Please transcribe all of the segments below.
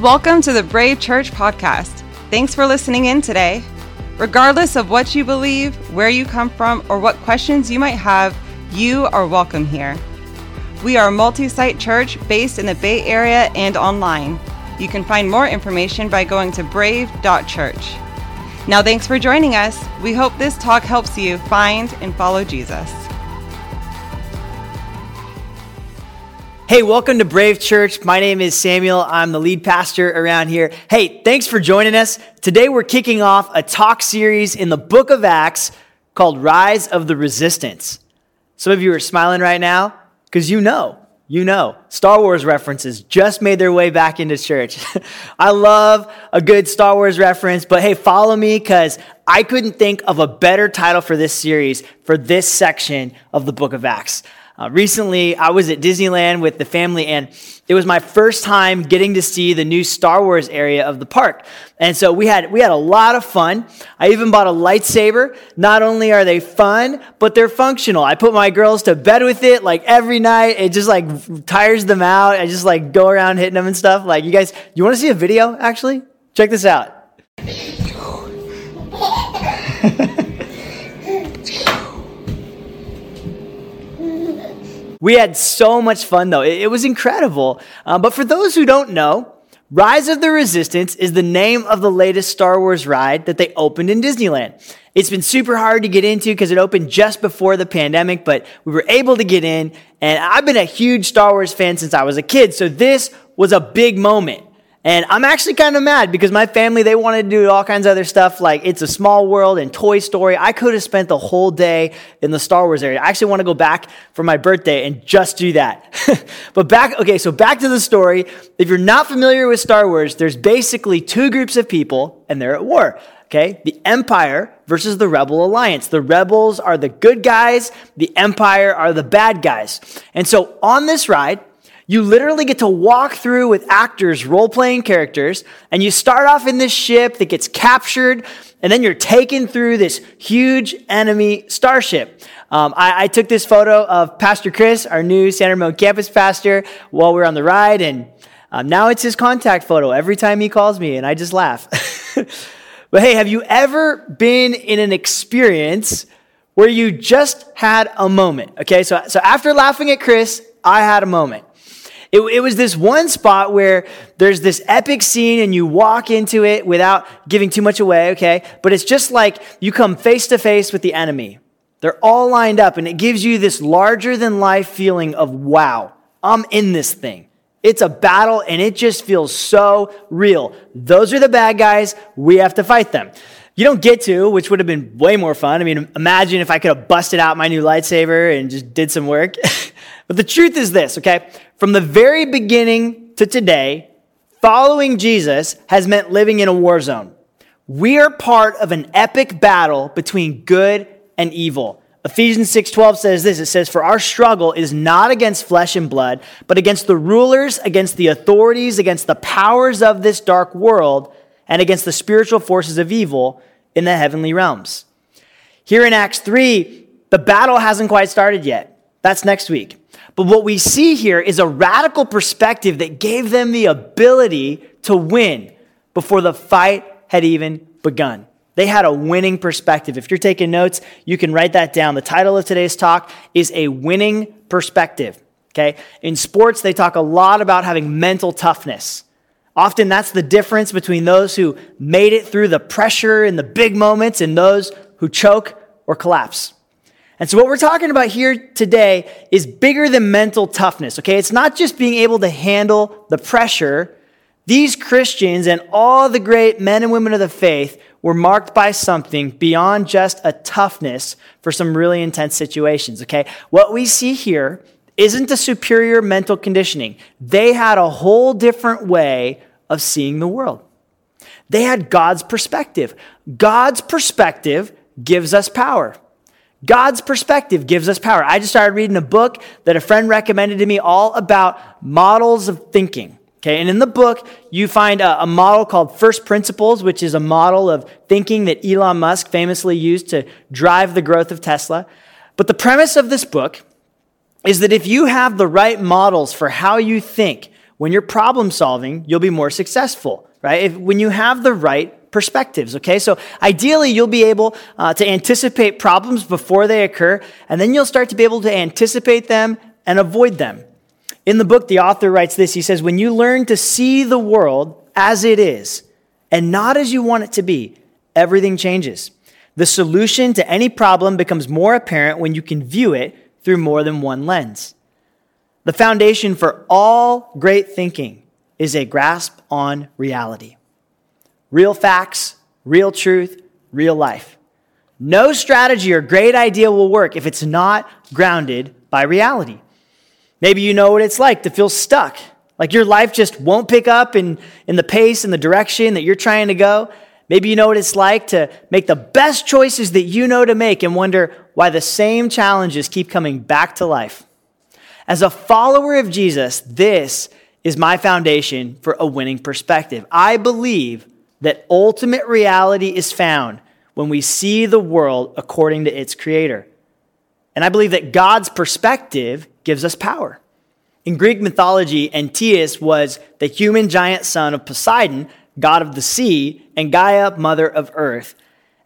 Welcome to the Brave Church podcast. Thanks for listening in today. Regardless of what you believe, where you come from, or what questions you might have, you are welcome here. We are a multi-site church based in the Bay Area and online. You can find more information by going to brave.church. Now, thanks for joining us. We hope this talk helps you find and follow Jesus. Hey, welcome to Brave Church. My name is Samuel. I'm the lead pastor around here. Hey, thanks for joining us. Today we're kicking off a talk series in the Book of Acts called Rise of the Resistance. Some of you are smiling right now because you know, Star Wars references just made their way back into church. I love a good Star Wars reference, but hey, follow me because I couldn't think of a better title for this series, for this section of the Book of Acts. Recently, I was at Disneyland with the family, and it was my first time getting to see the new Star Wars area of the park. And so we had a lot of fun. I even bought a lightsaber. Not only are they fun, but they're functional. I put my girls to bed with it like every night. It just like tires them out. I just like go around hitting them and stuff. Like, you guys, you want to see a video actually? Check this out. We had so much fun, though. It was incredible. But for those who don't know, Rise of the Resistance is the name of the latest Star Wars ride that they opened in Disneyland. It's been super hard to get into because it opened just before the pandemic, but we were able to get in, and I've been a huge Star Wars fan since I was a kid, so this was a big moment. And I'm actually kind of mad because my family, they wanted to do all kinds of other stuff like It's a Small World and Toy Story. I could have spent the whole day in the Star Wars area. I actually want to go back for my birthday and just do that. Back to the story. If you're not familiar with Star Wars, there's basically two groups of people and they're at war. Okay, the Empire versus the Rebel Alliance. The Rebels are the good guys. The Empire are the bad guys. And so on this ride, you literally get to walk through with actors, role-playing characters, and you start off in this ship that gets captured, and then you're taken through this huge enemy starship. I took this photo of Pastor Chris, our new San Ramon campus pastor, while we were on the ride, and now it's his contact photo every time he calls me, and I just laugh. But hey, have you ever been in an experience where you just had a moment? Okay, so after laughing at Chris, I had a moment. It was this one spot where there's this epic scene and you walk into it without giving too much away, okay? But it's just like you come face to face with the enemy. They're all lined up and it gives you this larger than life feeling of, wow, I'm in this thing. It's a battle and it just feels so real. Those are the bad guys. We have to fight them. You don't get to, which would have been way more fun. I mean, imagine if I could have busted out my new lightsaber and just did some work. But the truth is this, okay? From the very beginning to today, following Jesus has meant living in a war zone. We are part of an epic battle between good and evil. Ephesians 6:12 says this, it says, "For our struggle is not against flesh and blood, but against the rulers, against the authorities, against the powers of this dark world, and against the spiritual forces of evil in the heavenly realms." Here in Acts 3, the battle hasn't quite started yet. That's next week. But what we see here is a radical perspective that gave them the ability to win before the fight had even begun. They had a winning perspective. If you're taking notes, you can write that down. The title of today's talk is A Winning Perspective, okay? In sports, they talk a lot about having mental toughness. Often that's the difference between those who made it through the pressure and the big moments and those who choke or collapse. And so what we're talking about here today is bigger than mental toughness, okay? It's not just being able to handle the pressure. These Christians and all the great men and women of the faith were marked by something beyond just a toughness for some really intense situations, okay? What we see here isn't a superior mental conditioning. They had a whole different way of seeing the world. They had God's perspective. God's perspective gives us power. God's perspective gives us power. I just started reading a book that a friend recommended to me all about models of thinking, okay? And in the book, you find a model called First Principles, which is a model of thinking that Elon Musk famously used to drive the growth of Tesla. But the premise of this book is that if you have the right models for how you think, When you're problem solving, you'll be more successful, right? When you have the right perspectives, okay? So ideally, you'll be able to anticipate problems before they occur, and then you'll start to be able to anticipate them and avoid them. In the book, the author writes this. He says, when you learn to see the world as it is and not as you want it to be, everything changes. The solution to any problem becomes more apparent when you can view it through more than one lens. The foundation for all great thinking is a grasp on reality. Real facts, real truth, real life. No strategy or great idea will work if it's not grounded by reality. Maybe you know what it's like to feel stuck, like your life just won't pick up in the pace and the direction that you're trying to go. Maybe you know what it's like to make the best choices that you know to make and wonder why the same challenges keep coming back to life. As a follower of Jesus, this is my foundation for a winning perspective. I believe that ultimate reality is found when we see the world according to its creator. And I believe that God's perspective gives us power. In Greek mythology, Antaeus was the human giant son of Poseidon, god of the sea, and Gaia, mother of earth.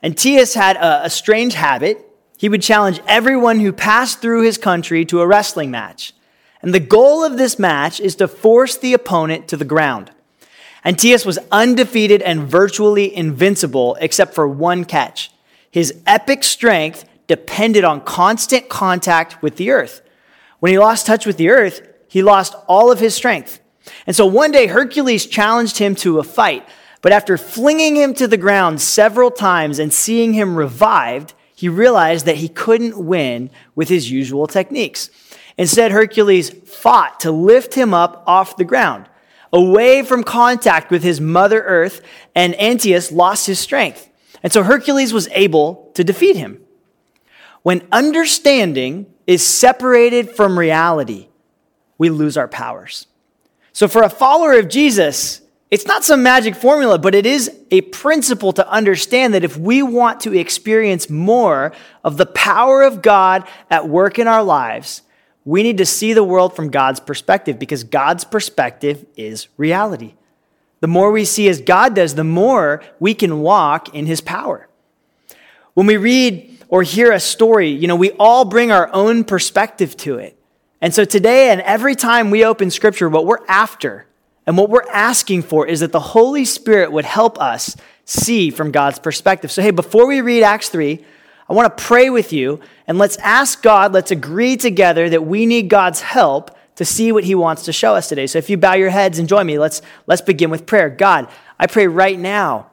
Antaeus had a strange habit. He would challenge everyone who passed through his country to a wrestling match. And the goal of this match is to force the opponent to the ground. Antaeus was undefeated and virtually invincible, except for one catch. His epic strength depended on constant contact with the earth. When he lost touch with the earth, he lost all of his strength. And so one day, Hercules challenged him to a fight. But after flinging him to the ground several times and seeing him revived, he realized that he couldn't win with his usual techniques. Instead, Hercules fought to lift him up off the ground, away from contact with his mother earth, and Antaeus lost his strength. And so Hercules was able to defeat him. When understanding is separated from reality, we lose our powers. So for a follower of Jesus, it's not some magic formula, but it is a principle to understand that if we want to experience more of the power of God at work in our lives, we need to see the world from God's perspective, because God's perspective is reality. The more we see as God does, the more we can walk in his power. When we read or hear a story, we all bring our own perspective to it. And so today and every time we open Scripture, what we're after and what we're asking for is that the Holy Spirit would help us see from God's perspective. So, before we read Acts 3, I want to pray with you, and let's ask God, let's agree together that we need God's help to see what he wants to show us today. So if you bow your heads and join me, let's begin with prayer. God, I pray right now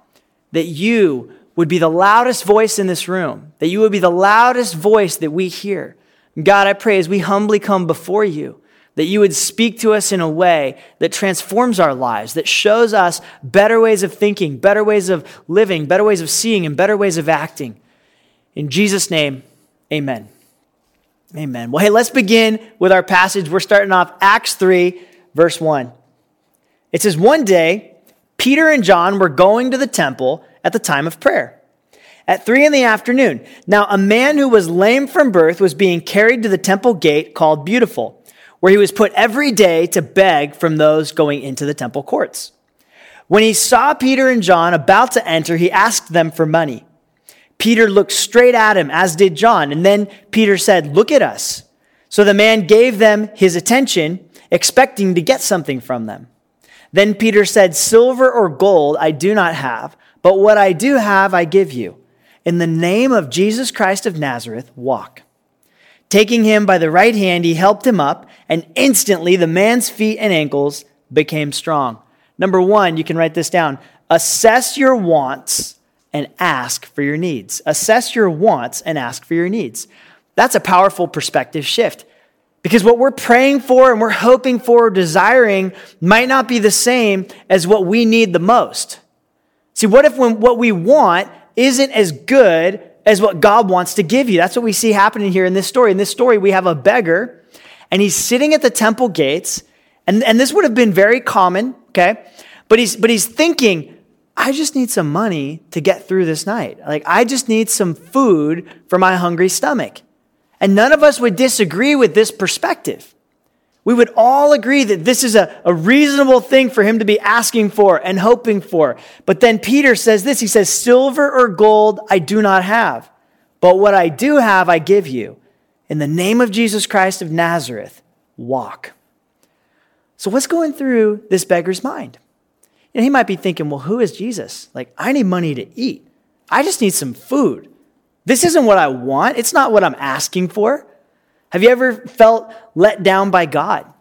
that you would be the loudest voice in this room, that you would be the loudest voice that we hear. God, I pray as we humbly come before you, that you would speak to us in a way that transforms our lives, that shows us better ways of thinking, better ways of living, better ways of seeing, and better ways of acting. In Jesus' name, amen. Amen. Well, let's begin with our passage. We're starting off Acts 3, verse 1. It says, one day, Peter and John were going to the temple at the time of prayer. At 3 p.m. Now a man who was lame from birth was being carried to the temple gate called Beautiful, where he was put every day to beg from those going into the temple courts. When he saw Peter and John about to enter, he asked them for money. Peter looked straight at him, as did John, and then Peter said, "Look at us." So the man gave them his attention, expecting to get something from them. Then Peter said, "Silver or gold I do not have, but what I do have I give you. In the name of Jesus Christ of Nazareth, walk." Taking him by the right hand, he helped him up, and instantly the man's feet and ankles became strong. Number one, you can write this down. Assess your wants and ask for your needs. Assess your wants and ask for your needs. That's a powerful perspective shift, because what we're praying for and we're hoping for or desiring might not be the same as what we need the most. See, what if what we want isn't as good as what God wants to give you? That's what we see happening here in this story. In this story, we have a beggar, and he's sitting at the temple gates, and this would have been very common, okay? But he's thinking, I just need some money to get through this night. Like, I just need some food for my hungry stomach. And none of us would disagree with this perspective. we would all agree that this is a reasonable thing for him to be asking for and hoping for. But then Peter says this, he says, silver or gold I do not have, but what I do have I give you. In the name of Jesus Christ of Nazareth, walk. So what's going through this beggar's mind? And he might be thinking, well, who is Jesus? Like, I need money to eat. I just need some food. This isn't what I want. It's not what I'm asking for. Have you ever felt let down by God?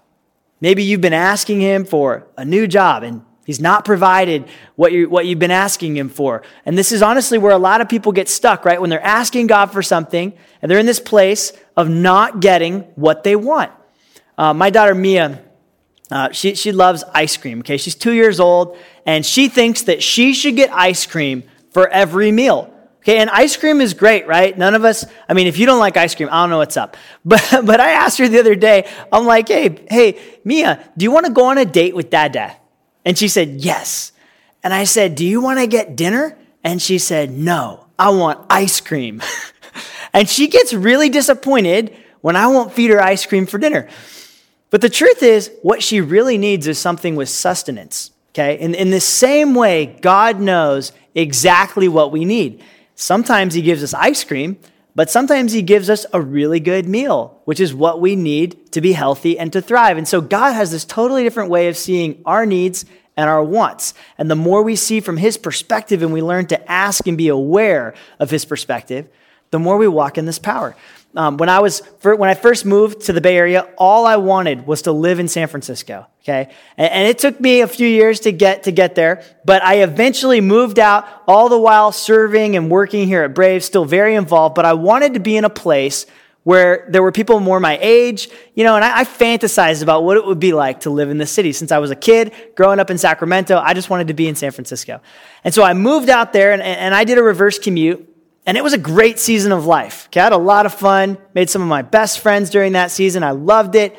Maybe you've been asking him for a new job and he's not provided what you've been asking him for. And this is honestly where a lot of people get stuck, right? When they're asking God for something and they're in this place of not getting what they want. My daughter Mia, she loves ice cream, okay? She's 2 years old and she thinks that she should get ice cream for every meal. Okay, and ice cream is great, right? None of us, I mean, if you don't like ice cream, I don't know what's up. But I asked her the other day, I'm like, hey, Mia, do you want to go on a date with Dada? And she said, yes. And I said, do you want to get dinner? And she said, no, I want ice cream. And she gets really disappointed when I won't feed her ice cream for dinner. But the truth is, what she really needs is something with sustenance, okay? In the same way, God knows exactly what we need. Sometimes he gives us ice cream, but sometimes he gives us a really good meal, which is what we need to be healthy and to thrive. And so God has this totally different way of seeing our needs and our wants. And the more we see from his perspective and we learn to ask and be aware of his perspective, the more we walk in this power. When I first moved to the Bay Area, all I wanted was to live in San Francisco. Okay, and it took me a few years to get there, but I eventually moved out, all the while serving and working here at Brave, still very involved, but I wanted to be in a place where there were people more my age, you know, and I fantasized about what it would be like to live in the city. Since I was a kid, growing up in Sacramento, I just wanted to be in San Francisco. And so I moved out there and I did a reverse commute, and it was a great season of life. Okay, I had a lot of fun, made some of my best friends during that season. I loved it.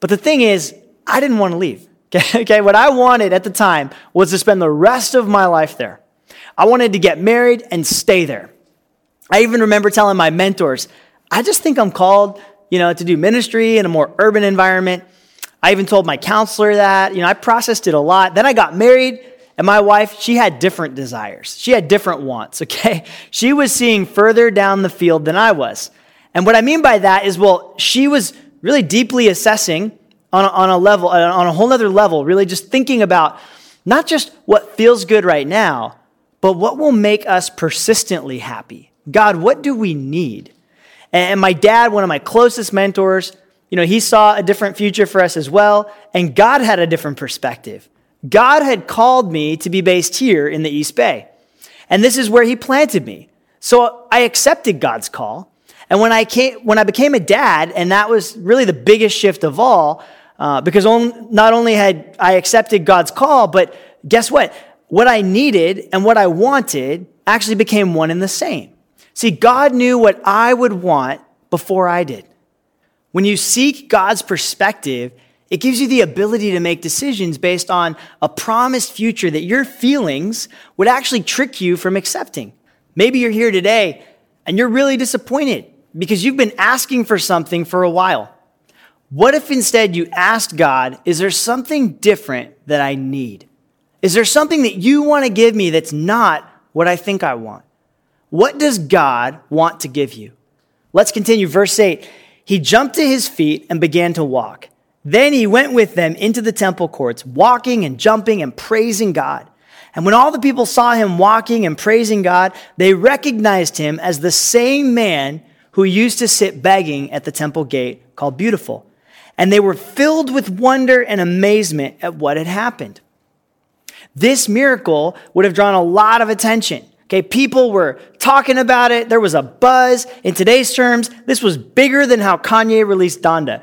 But the thing is, I didn't want to leave, okay? What I wanted at the time was to spend the rest of my life there. I wanted to get married and stay there. I even remember telling my mentors, I just think I'm called, you know, to do ministry in a more urban environment. I even told my counselor that, you know, I processed it a lot. Then I got married, and my wife, she had different desires. She had different wants, okay? She was seeing further down the field than I was. And what I mean by that is, well, she was really deeply assessing on a whole other level, really just thinking about not just what feels good right now, but what will make us persistently happy. God, what do we need? And my dad, one of my closest mentors, you know, he saw a different future for us as well, and God had a different perspective. God had called me to be based here in the East Bay, and this is where he planted me. So I accepted God's call, and when I became a dad, and that was really the biggest shift of all, because not only had I accepted God's call, but guess what? What I needed and what I wanted actually became one and the same. See, God knew what I would want before I did. When you seek God's perspective, it gives you the ability to make decisions based on a promised future that your feelings would actually trick you from accepting. Maybe you're here today and you're really disappointed because you've been asking for something for a while. What if instead you asked God, is there something different that I need? Is there something that you want to give me that's not what I think I want? What does God want to give you? Let's continue. Verse 8, he jumped to his feet and began to walk. Then he went with them into the temple courts, walking and jumping and praising God. And when all the people saw him walking and praising God, they recognized him as the same man who used to sit begging at the temple gate called Beautiful. And they were filled with wonder and amazement at what had happened. This miracle would have drawn a lot of attention. Okay, people were talking about it. There was a buzz. In today's terms, this was bigger than how Kanye released Donda.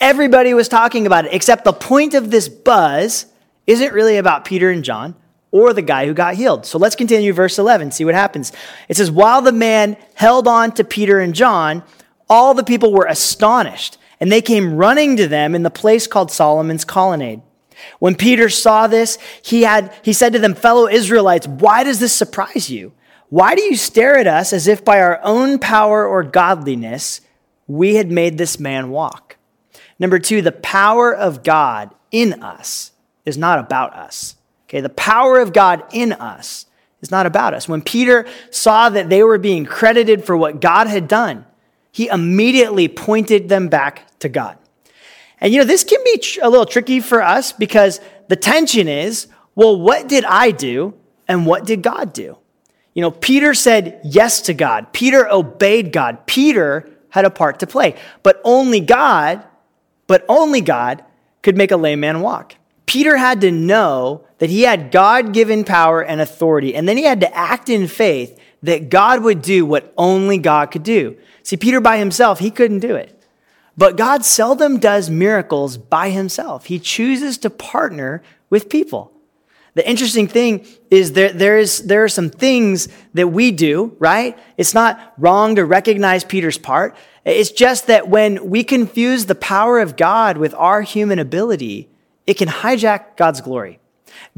Everybody was talking about it, except the point of this buzz isn't really about Peter and John or the guy who got healed. So let's continue verse 11, see what happens. It says, while the man held on to Peter and John, all the people were astonished, and they came running to them in the place called Solomon's Colonnade. When Peter saw this, he said to them, fellow Israelites, why does this surprise you? Why do you stare at us as if by our own power or godliness we had made this man walk? Number two, the power of God in us is not about us. Okay, the power of God in us is not about us. When Peter saw that they were being credited for what God had done, he immediately pointed them back to God. And you know, this can be a little tricky for us because the tension is, well, what did I do and what did God do? You know, Peter said yes to God. Peter obeyed God. Peter had a part to play, but only God could make a lame man walk. Peter had to know that he had God-given power and authority, and then he had to act in faith that God would do what only God could do. See, Peter by himself, he couldn't do it. But God seldom does miracles by himself. He chooses to partner with people. The interesting thing is there are some things that we do, right? It's not wrong to recognize Peter's part. It's just that when we confuse the power of God with our human ability, it can hijack God's glory.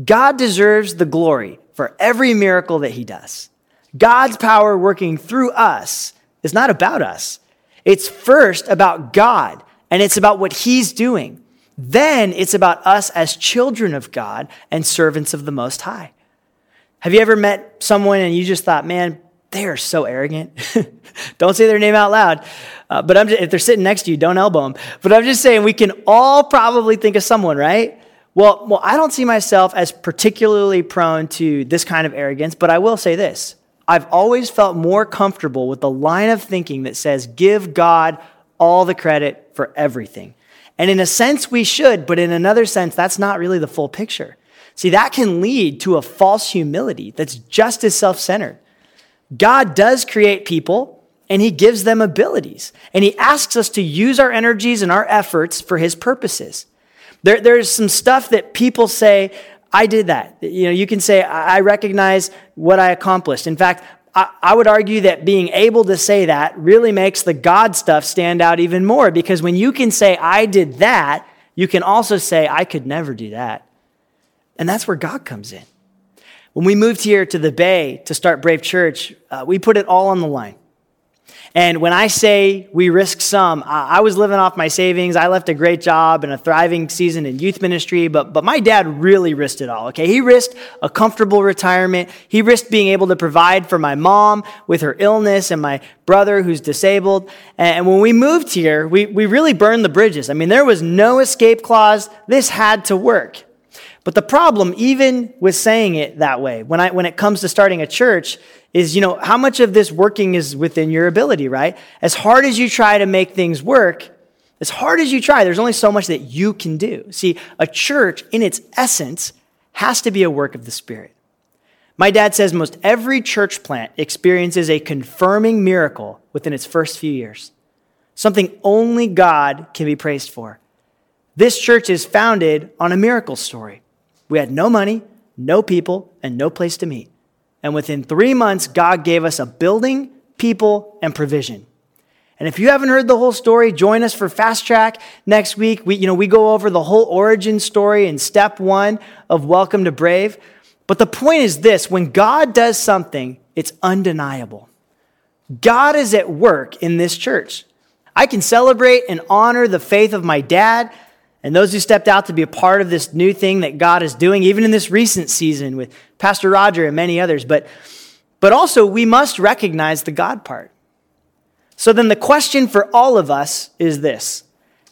God deserves the glory for every miracle that he does. God's power working through us is not about us. It's first about God, and it's about what he's doing. Then it's about us as children of God and servants of the Most High. Have you ever met someone and you just thought, man, they are so arrogant? Don't say their name out loud. If they're sitting next to you, don't elbow them. But I'm just saying we can all probably think of someone, right? Well, I don't see myself as particularly prone to this kind of arrogance, but I will say this. I've always felt more comfortable with the line of thinking that says, give God all the credit for everything. And in a sense, we should, but in another sense, that's not really the full picture. See, that can lead to a false humility that's just as self-centered. God does create people, and he gives them abilities, and he asks us to use our energies and our efforts for his purposes. There's some stuff that people say, I did that. You know, you can say, I recognize what I accomplished. In fact, I would argue that being able to say that really makes the God stuff stand out even more, because when you can say, I did that, you can also say, I could never do that. And that's where God comes in. When we moved here to the Bay to start Brave Church, we put it all on the line. And when I say we risk some, I was living off my savings. I left a great job and a thriving season in youth ministry, but my dad really risked it all, okay? He risked a comfortable retirement. He risked being able to provide for my mom with her illness and my brother who's disabled. And when we moved here, we really burned the bridges. I mean, there was no escape clause. This had to work. But the problem, even with saying it that way, when it comes to starting a church is, you know, how much of this working is within your ability, right? As hard as you try to make things work, as hard as you try, there's only so much that you can do. See, a church in its essence has to be a work of the Spirit. My dad says most every church plant experiences a confirming miracle within its first few years, something only God can be praised for. This church is founded on a miracle story. We had no money, no people, and no place to meet. And within 3 months, God gave us a building, people, and provision. And if you haven't heard the whole story, join us for Fast Track next week. We go over the whole origin story in step one of Welcome to Brave. But the point is this, when God does something, it's undeniable. God is at work in this church. I can celebrate and honor the faith of my dad, and those who stepped out to be a part of this new thing that God is doing, even in this recent season with Pastor Roger and many others. But also, we must recognize the God part. So then the question for all of us is this.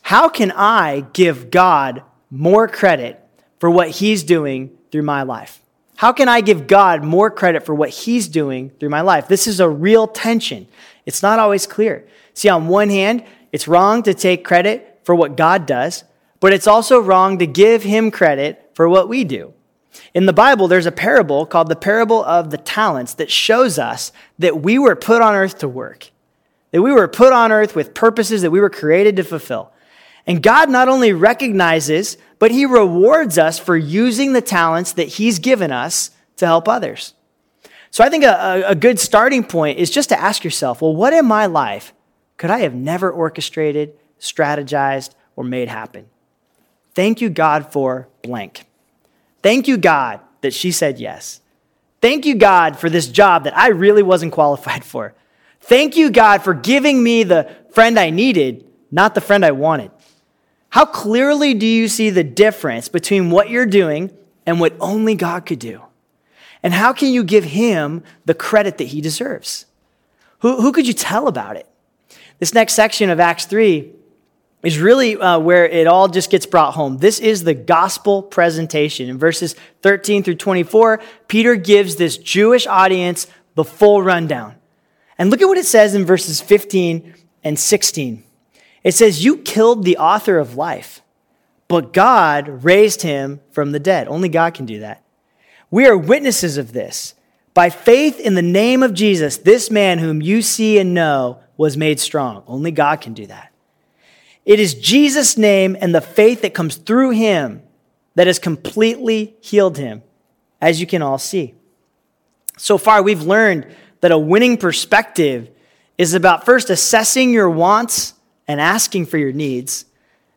How can I give God more credit for what he's doing through my life? How can I give God more credit for what he's doing through my life? This is a real tension. It's not always clear. See, on one hand, it's wrong to take credit for what God does, but it's also wrong to give him credit for what we do. In the Bible, there's a parable called the parable of the talents that shows us that we were put on earth to work, that we were put on earth with purposes that we were created to fulfill. And God not only recognizes, but he rewards us for using the talents that he's given us to help others. So I think a good starting point is just to ask yourself, well, what in my life could I have never orchestrated, strategized, or made happen? Thank you, God, for blank. Thank you, God, that she said yes. Thank you, God, for this job that I really wasn't qualified for. Thank you, God, for giving me the friend I needed, not the friend I wanted. How clearly do you see the difference between what you're doing and what only God could do? And how can you give him the credit that he deserves? Who could you tell about it? This next section of Acts 3 is really where it all just gets brought home. This is the gospel presentation. In verses 13 through 24, Peter gives this Jewish audience the full rundown. And look at what it says in verses 15 and 16. It says, "You killed the author of life, but God raised him from the dead." Only God can do that. "We are witnesses of this. By faith in the name of Jesus, this man whom you see and know was made strong." Only God can do that. "It is Jesus' name and the faith that comes through him that has completely healed him, as you can all see." So far, we've learned that a winning perspective is about first assessing your wants and asking for your needs.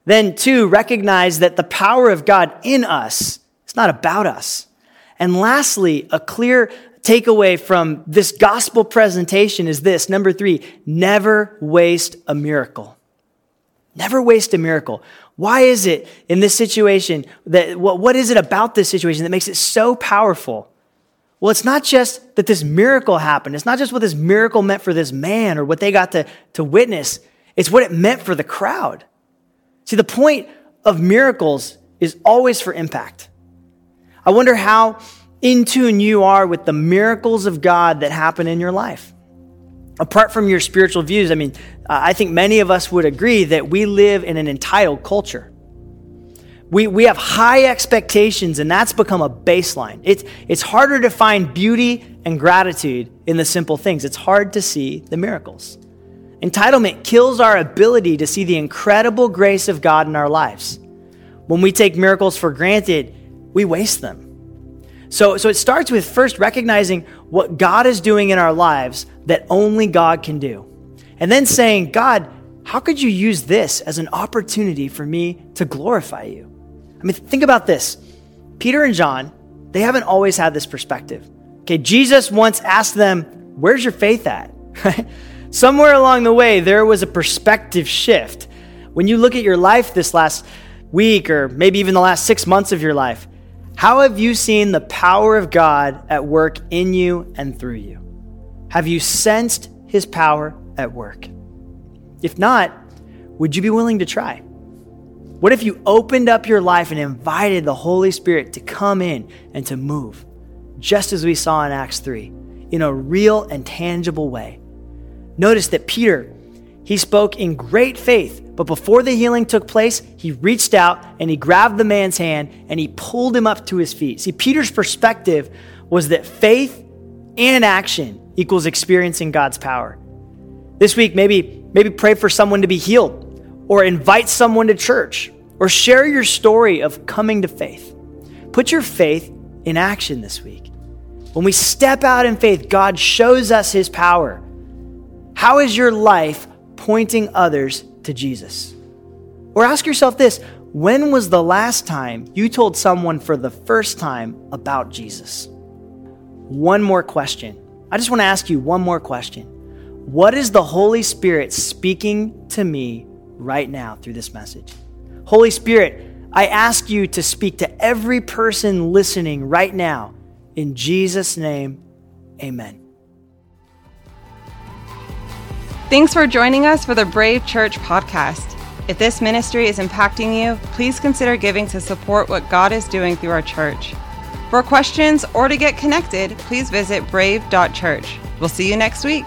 Then two, recognize that the power of God in us, it's not about us. And lastly, a clear takeaway from this gospel presentation is this. Number three, never waste a miracle. Never waste a miracle. Why is it in this situation that, what is it about this situation that makes it so powerful? Well, it's not just that this miracle happened. It's not just what this miracle meant for this man or what they got to witness. It's what it meant for the crowd. See, the point of miracles is always for impact. I wonder how in tune you are with the miracles of God that happen in your life. Apart from your spiritual views, I think many of us would agree that we live in an entitled culture. We have high expectations, and that's become a baseline. It's harder to find beauty and gratitude in the simple things. It's hard to see the miracles. Entitlement kills our ability to see the incredible grace of God in our lives. When we take miracles for granted, we waste them. So it starts with first recognizing what God is doing in our lives that only God can do. And then saying, "God, how could you use this as an opportunity for me to glorify you?" Think about this. Peter and John, they haven't always had this perspective. Okay, Jesus once asked them, "Where's your faith at?" Somewhere along the way, there was a perspective shift. When you look at your life this last week, or maybe even the last 6 months of your life, how have you seen the power of God at work in you and through you? Have you sensed his power at work? If not, would you be willing to try? What if you opened up your life and invited the Holy Spirit to come in and to move, just as we saw in Acts 3, in a real and tangible way? Notice that Peter, he spoke in great faith, but before the healing took place, he reached out and he grabbed the man's hand and he pulled him up to his feet. See, Peter's perspective was that faith and action equals experiencing God's power. This week, maybe pray for someone to be healed, or invite someone to church, or share your story of coming to faith. Put your faith in action this week. When we step out in faith, God shows us his power. How is your life pointing others to Jesus? Or ask yourself this, when was the last time you told someone for the first time about Jesus? One more question. I just want to ask you one more question. What is the Holy Spirit speaking to me right now through this message? Holy Spirit, I ask you to speak to every person listening right now. In Jesus' name, amen. Thanks for joining us for the Brave Church podcast. If this ministry is impacting you, please consider giving to support what God is doing through our church. For questions or to get connected, please visit brave.church. We'll see you next week.